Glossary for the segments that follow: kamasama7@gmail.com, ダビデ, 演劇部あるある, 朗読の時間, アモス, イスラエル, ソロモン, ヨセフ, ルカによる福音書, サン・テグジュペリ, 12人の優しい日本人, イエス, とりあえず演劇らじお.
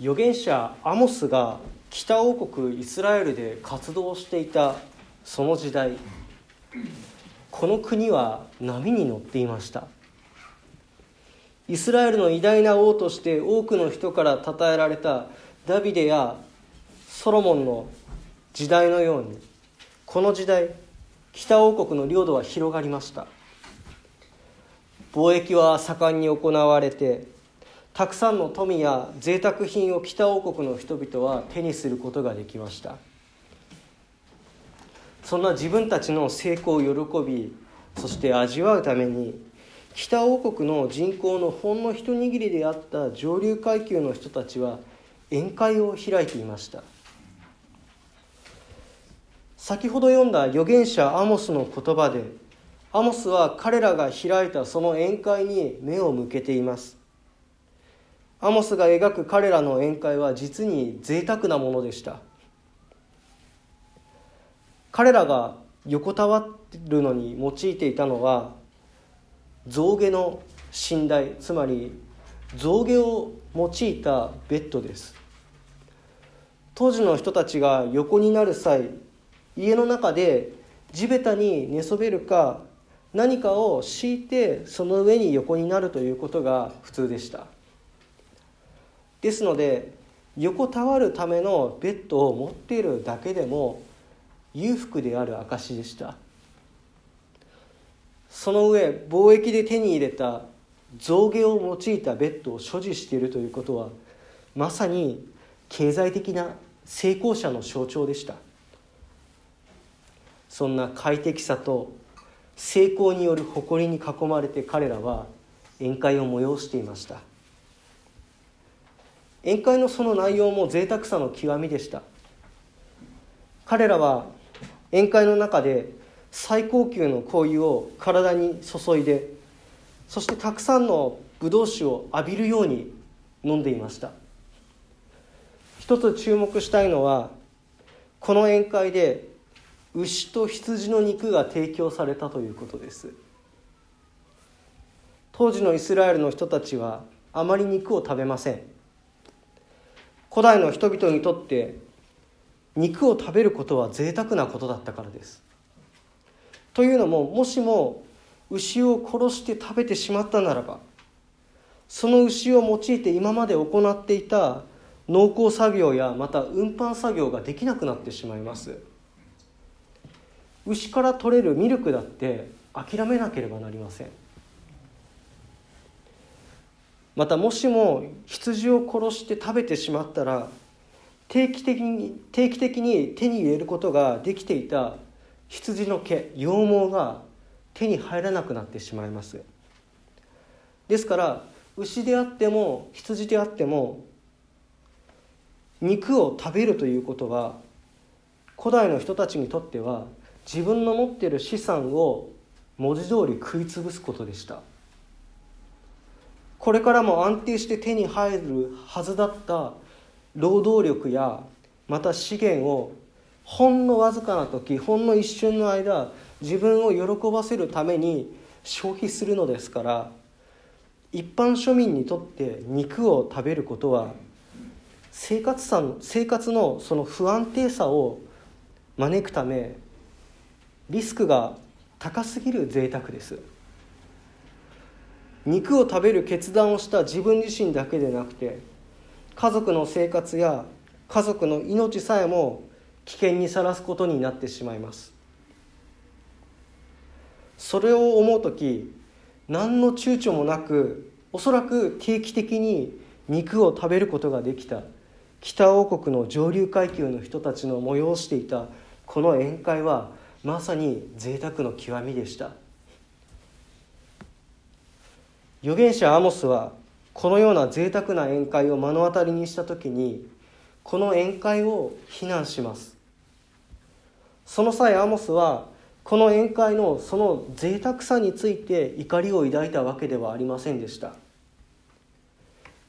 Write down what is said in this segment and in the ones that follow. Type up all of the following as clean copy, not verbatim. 預言者アモスが北王国イスラエルで活動していたその時代、この国は波に乗っていました。イスラエルの偉大な王として多くの人から称えられたダビデやソロモンの時代のように、この時代北王国の領土は広がりました。貿易は盛んに行われて、たくさんの富や贅沢品を北王国の人々は手にすることができました。そんな自分たちの成功を喜び、そして味わうために、北王国の人口のほんの一握りであった上流階級の人たちは宴会を開いていました。先ほど読んだ預言者アモスの言葉で、アモスは彼らが開いたその宴会に目を向けています。アモスが描く彼らの宴会は実に贅沢なものでした。彼らが横たわるのに用いていたのは象牙の寝台、つまり象牙を用いたベッドです。当時の人たちが横になる際、家の中で地べたに寝そべるか何かを敷いてその上に横になるということが普通でした。ですので、横たわるためのベッドを持っているだけでも裕福である証でした。その上、貿易で手に入れた象牙を用いたベッドを所持しているということは、まさに経済的な成功者の象徴でした。そんな快適さと成功による誇りに囲まれて、彼らは宴会を催していました。宴会のその内容も贅沢さの極みでした。彼らは宴会の中で最高級の香油を体に注いで、そしてたくさんのブドウ酒を浴びるように飲んでいました。一つ注目したいのは、この宴会で牛と羊の肉が提供されたということです。当時のイスラエルの人たちはあまり肉を食べません。古代の人々にとって肉を食べることは贅沢なことだったからです。というのも、もしも牛を殺して食べてしまったならば、その牛を用いて今まで行っていた農耕作業やまた運搬作業ができなくなってしまいます。牛から取れるミルクだって諦めなければなりません。また、もしも羊を殺して食べてしまったら、定期的に手に入れることができていた羊の毛、羊毛が手に入らなくなってしまいます。ですから、牛であっても羊であっても肉を食べるということは、古代の人たちにとっては自分の持っている資産を文字通り食い潰すことでした。これからも安定して手に入るはずだった労働力やまた資源を、ほんのわずかな時、ほんの一瞬の間、自分を喜ばせるために消費するのですから、一般庶民にとって肉を食べることは生活のその不安定さを招くため、リスクが高すぎる贅沢です。肉を食べる決断をした自分自身だけでなくて、家族の生活や家族の命さえも危険にさらすことになってしまいます。それを思うとき、何の躊躇もなく、おそらく定期的に肉を食べることができた北王国の上流階級の人たちの催していたこの宴会は、まさに贅沢の極みでした。預言者アモスはこのような贅沢な宴会を目の当たりにしたときに、この宴会を非難します。その際、アモスはこの宴会のその贅沢さについて怒りを抱いたわけではありませんでした。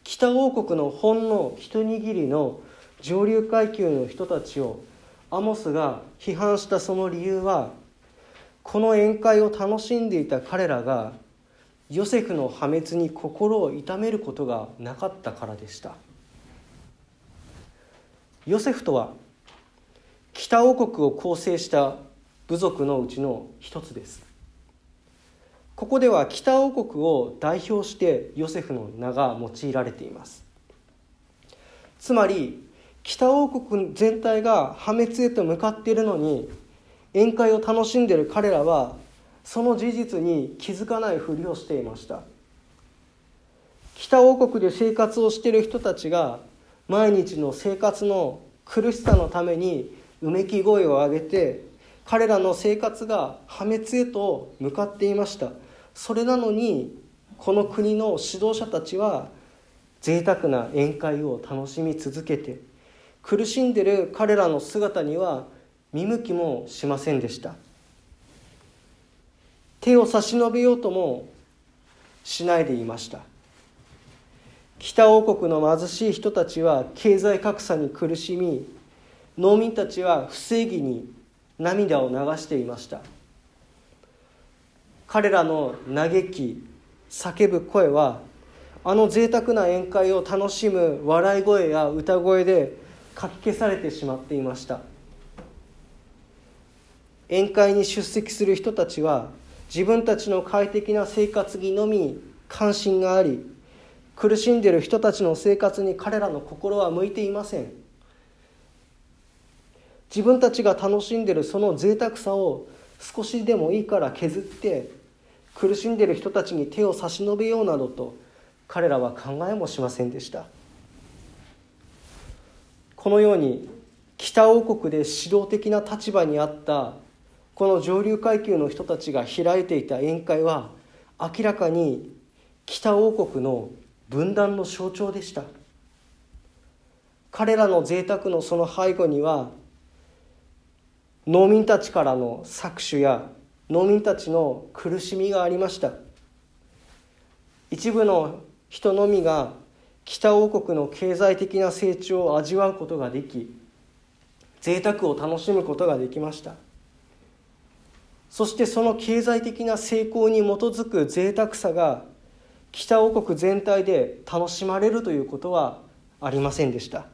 北王国のほんの一握りの上流階級の人たちをアモスが批判したその理由は、この宴会を楽しんでいた彼らがヨセフの破滅に心を痛めることがなかったからでした。ヨセフとは北王国を構成した部族のうちの一つです。ここでは北王国を代表してヨセフの名が用いられています。つまり北王国全体が破滅へと向かっているのに、宴会を楽しんでいる彼らはその事実に気づかないふりをしていました。北王国で生活をしている人たちが毎日の生活の苦しさのためにうめき声を上げて、彼らの生活が破滅へと向かっていました。それなのにこの国の指導者たちは贅沢な宴会を楽しみ続けて、苦しんでいる彼らの姿には見向きもしませんでした。手を差し伸べようともしないでいました。北王国の貧しい人たちは経済格差に苦しみ、農民たちは不正義に涙を流していました。彼らの嘆き叫ぶ声は、あの贅沢な宴会を楽しむ笑い声や歌声でかき消されてしまっていました。宴会に出席する人たちは自分たちの快適な生活にのみ関心があり、苦しんでいる人たちの生活に彼らの心は向いていません。自分たちが楽しんでいるその贅沢さを少しでもいいから削って、苦しんでいる人たちに手を差し伸べようなどと彼らは考えもしませんでした。このように北王国で指導的な立場にあったこの上流階級の人たちが開いていた宴会は、明らかに北王国の分断の象徴でした。彼らの贅沢のその背後には、農民たちからの搾取や農民たちの苦しみがありました。一部の人のみが北王国の経済的な成長を味わうことができ、贅沢を楽しむことができました。そしてその経済的な成功に基づく贅沢さが北王国全体で楽しまれるということはありませんでした。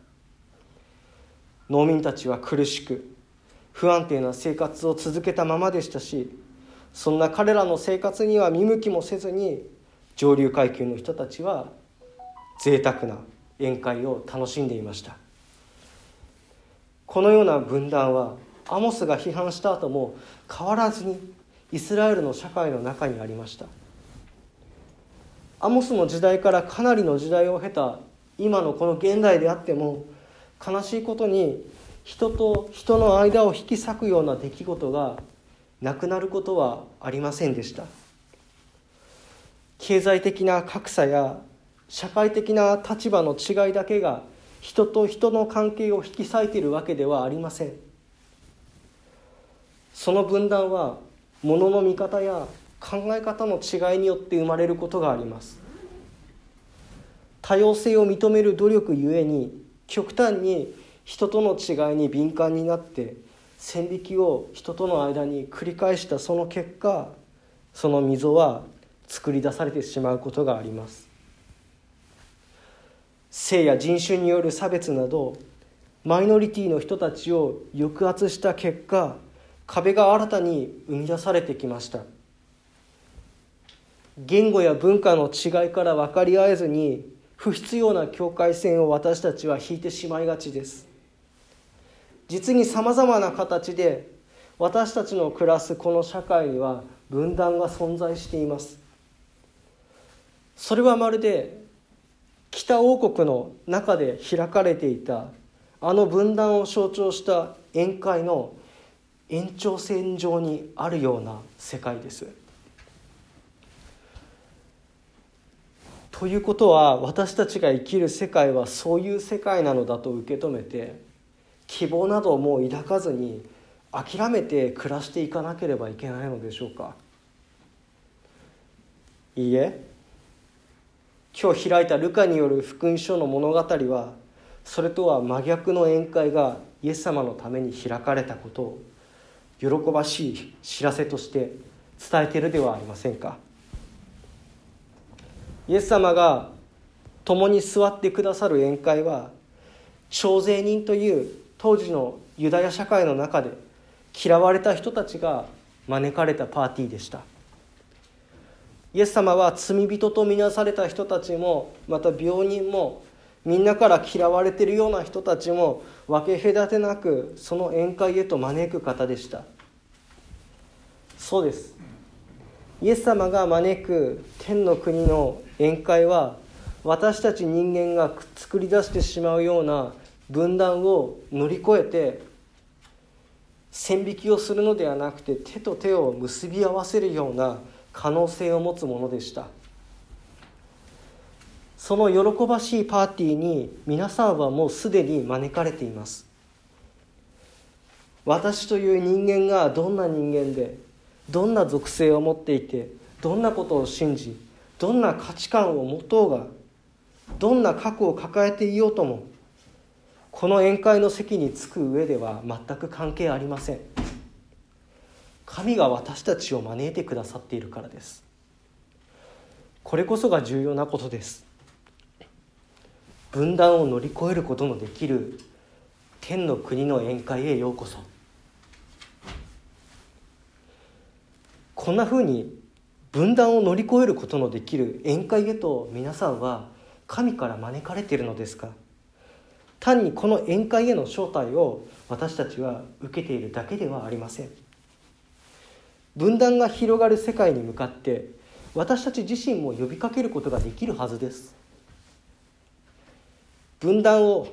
農民たちは苦しく不安定な生活を続けたままでしたし、そんな彼らの生活には見向きもせずに、上流階級の人たちは贅沢な宴会を楽しんでいました。このような分断はアモスが批判した後も変わらずにイスラエルの社会の中にありました。アモスの時代からかなりの時代を経た今のこの現代であっても、悲しいことに人と人の間を引き裂くような出来事がなくなることはありませんでした。経済的な格差や社会的な立場の違いだけが人と人の関係を引き裂いているわけではありません。その分断は物の見方や考え方の違いによって生まれることがあります。多様性を認める努力ゆえに、極端に人との違いに敏感になって線引きを人との間に繰り返したその結果、その溝は作り出されてしまうことがあります。性や人種による差別などマイノリティの人たちを抑圧した結果、壁が新たに生み出されてきました。言語や文化の違いから分かり合えずに、不必要な境界線を私たちは引いてしまいがちです。実にさまざまな形で私たちの暮らすこの社会には分断が存在しています。それはまるで北王国の中で開かれていたあの分断を象徴した宴会の延長線上にあるような世界です。ということは、私たちが生きる世界はそういう世界なのだと受け止めて、希望などをもう抱かずに諦めて暮らしていかなければいけないのでしょうか。いいえ、今日開いたルカによる福音書の物語は、それとは真逆の宴会がイエス様のために開かれたことを喜ばしい知らせとして伝えているではありませんか。イエス様が共に座ってくださる宴会は、徴税人という当時のユダヤ社会の中で嫌われた人たちが招かれたパーティーでした。イエス様は罪人とみなされた人たちも、また病人も、みんなから嫌われているような人たちも分け隔てなくその宴会へと招く方でした。そうです、イエス様が招く天の国の宴会は、私たち人間が作り出してしまうような分断を乗り越えて、線引きをするのではなくて手と手を結び合わせるような可能性を持つものでした。その喜ばしいパーティーに皆さんはもうすでに招かれています。私という人間がどんな人間で、どんな属性を持っていて、どんなことを信じ、どんな価値観を持とうが、どんな過去を抱えていようとも、この宴会の席に着く上では全く関係ありません。神が私たちを招いてくださっているからです。これこそが重要なことです。分断を乗り越えることのできる天の国の宴会へようこそ。こんなふうに分断を乗り越えることのできる宴会へと皆さんは神から招かれているのですか？単にこの宴会への招待を私たちは受けているだけではありません。分断が広がる世界に向かって私たち自身も呼びかけることができるはずです。分断を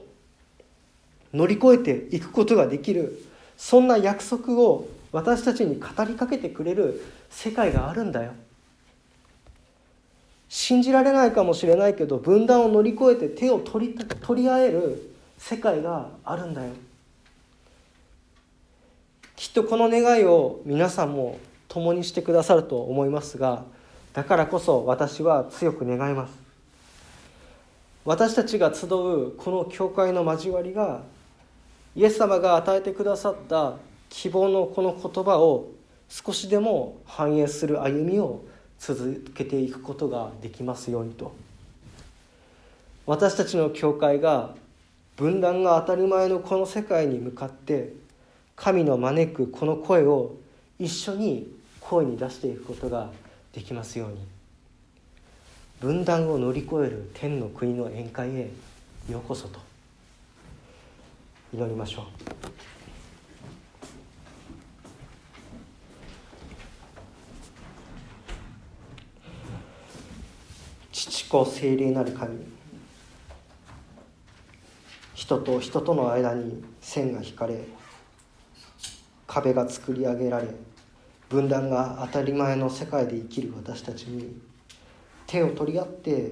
乗り越えていくことができる、そんな約束を私たちに語りかけてくれる世界があるんだよ。信じられないかもしれないけど、分断を乗り越えて手を取り合える世界があるんだよ。きっとこの願いを皆さんも共にしてくださると思いますが、だからこそ私は強く願います。私たちが集うこの教会の交わりが、イエス様が与えてくださった希望のこの言葉を少しでも反映する歩みを続けていくことができますようにと。私たちの教会が分断が当たり前のこの世界に向かって神の招くこの声を一緒に声に出していくことができますように。分断を乗り越える天の国の宴会へようこそと祈りましょう。父子聖霊なる神、人と人との間に線が引かれ、壁が作り上げられ、分断が当たり前の世界で生きる私たちに手を取り合って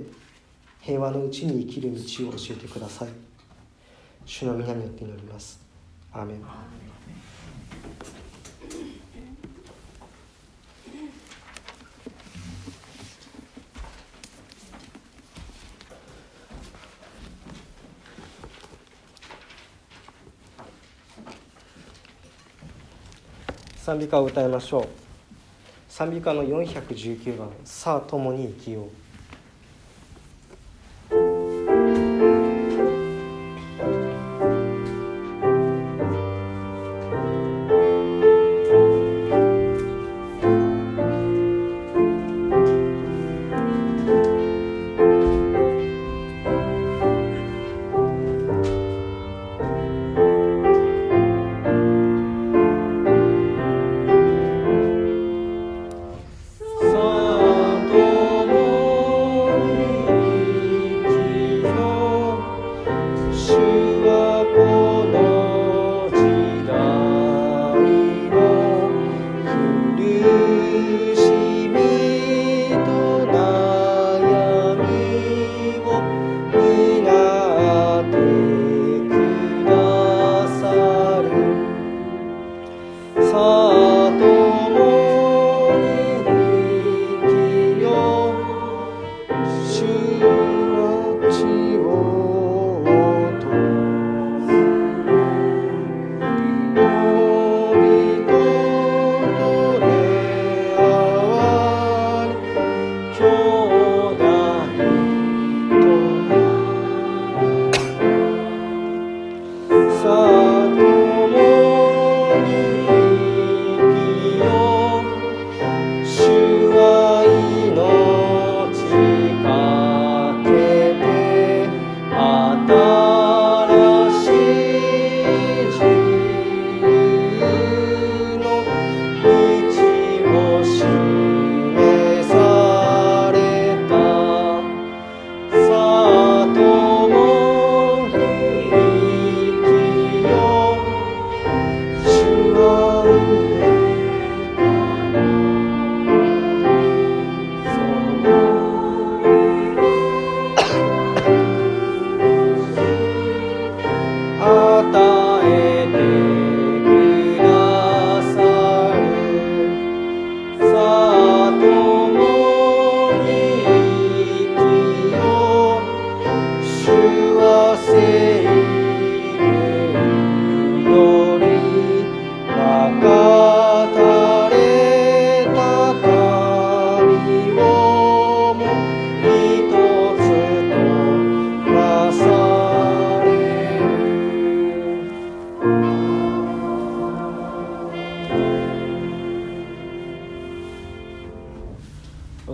平和のうちに生きる道を教えてください。主の皆によって祈ります。アーメン。賛美歌を歌いましょう。賛美歌の419番、さあ共に生きよう。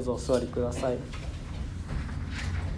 ぞお座りください。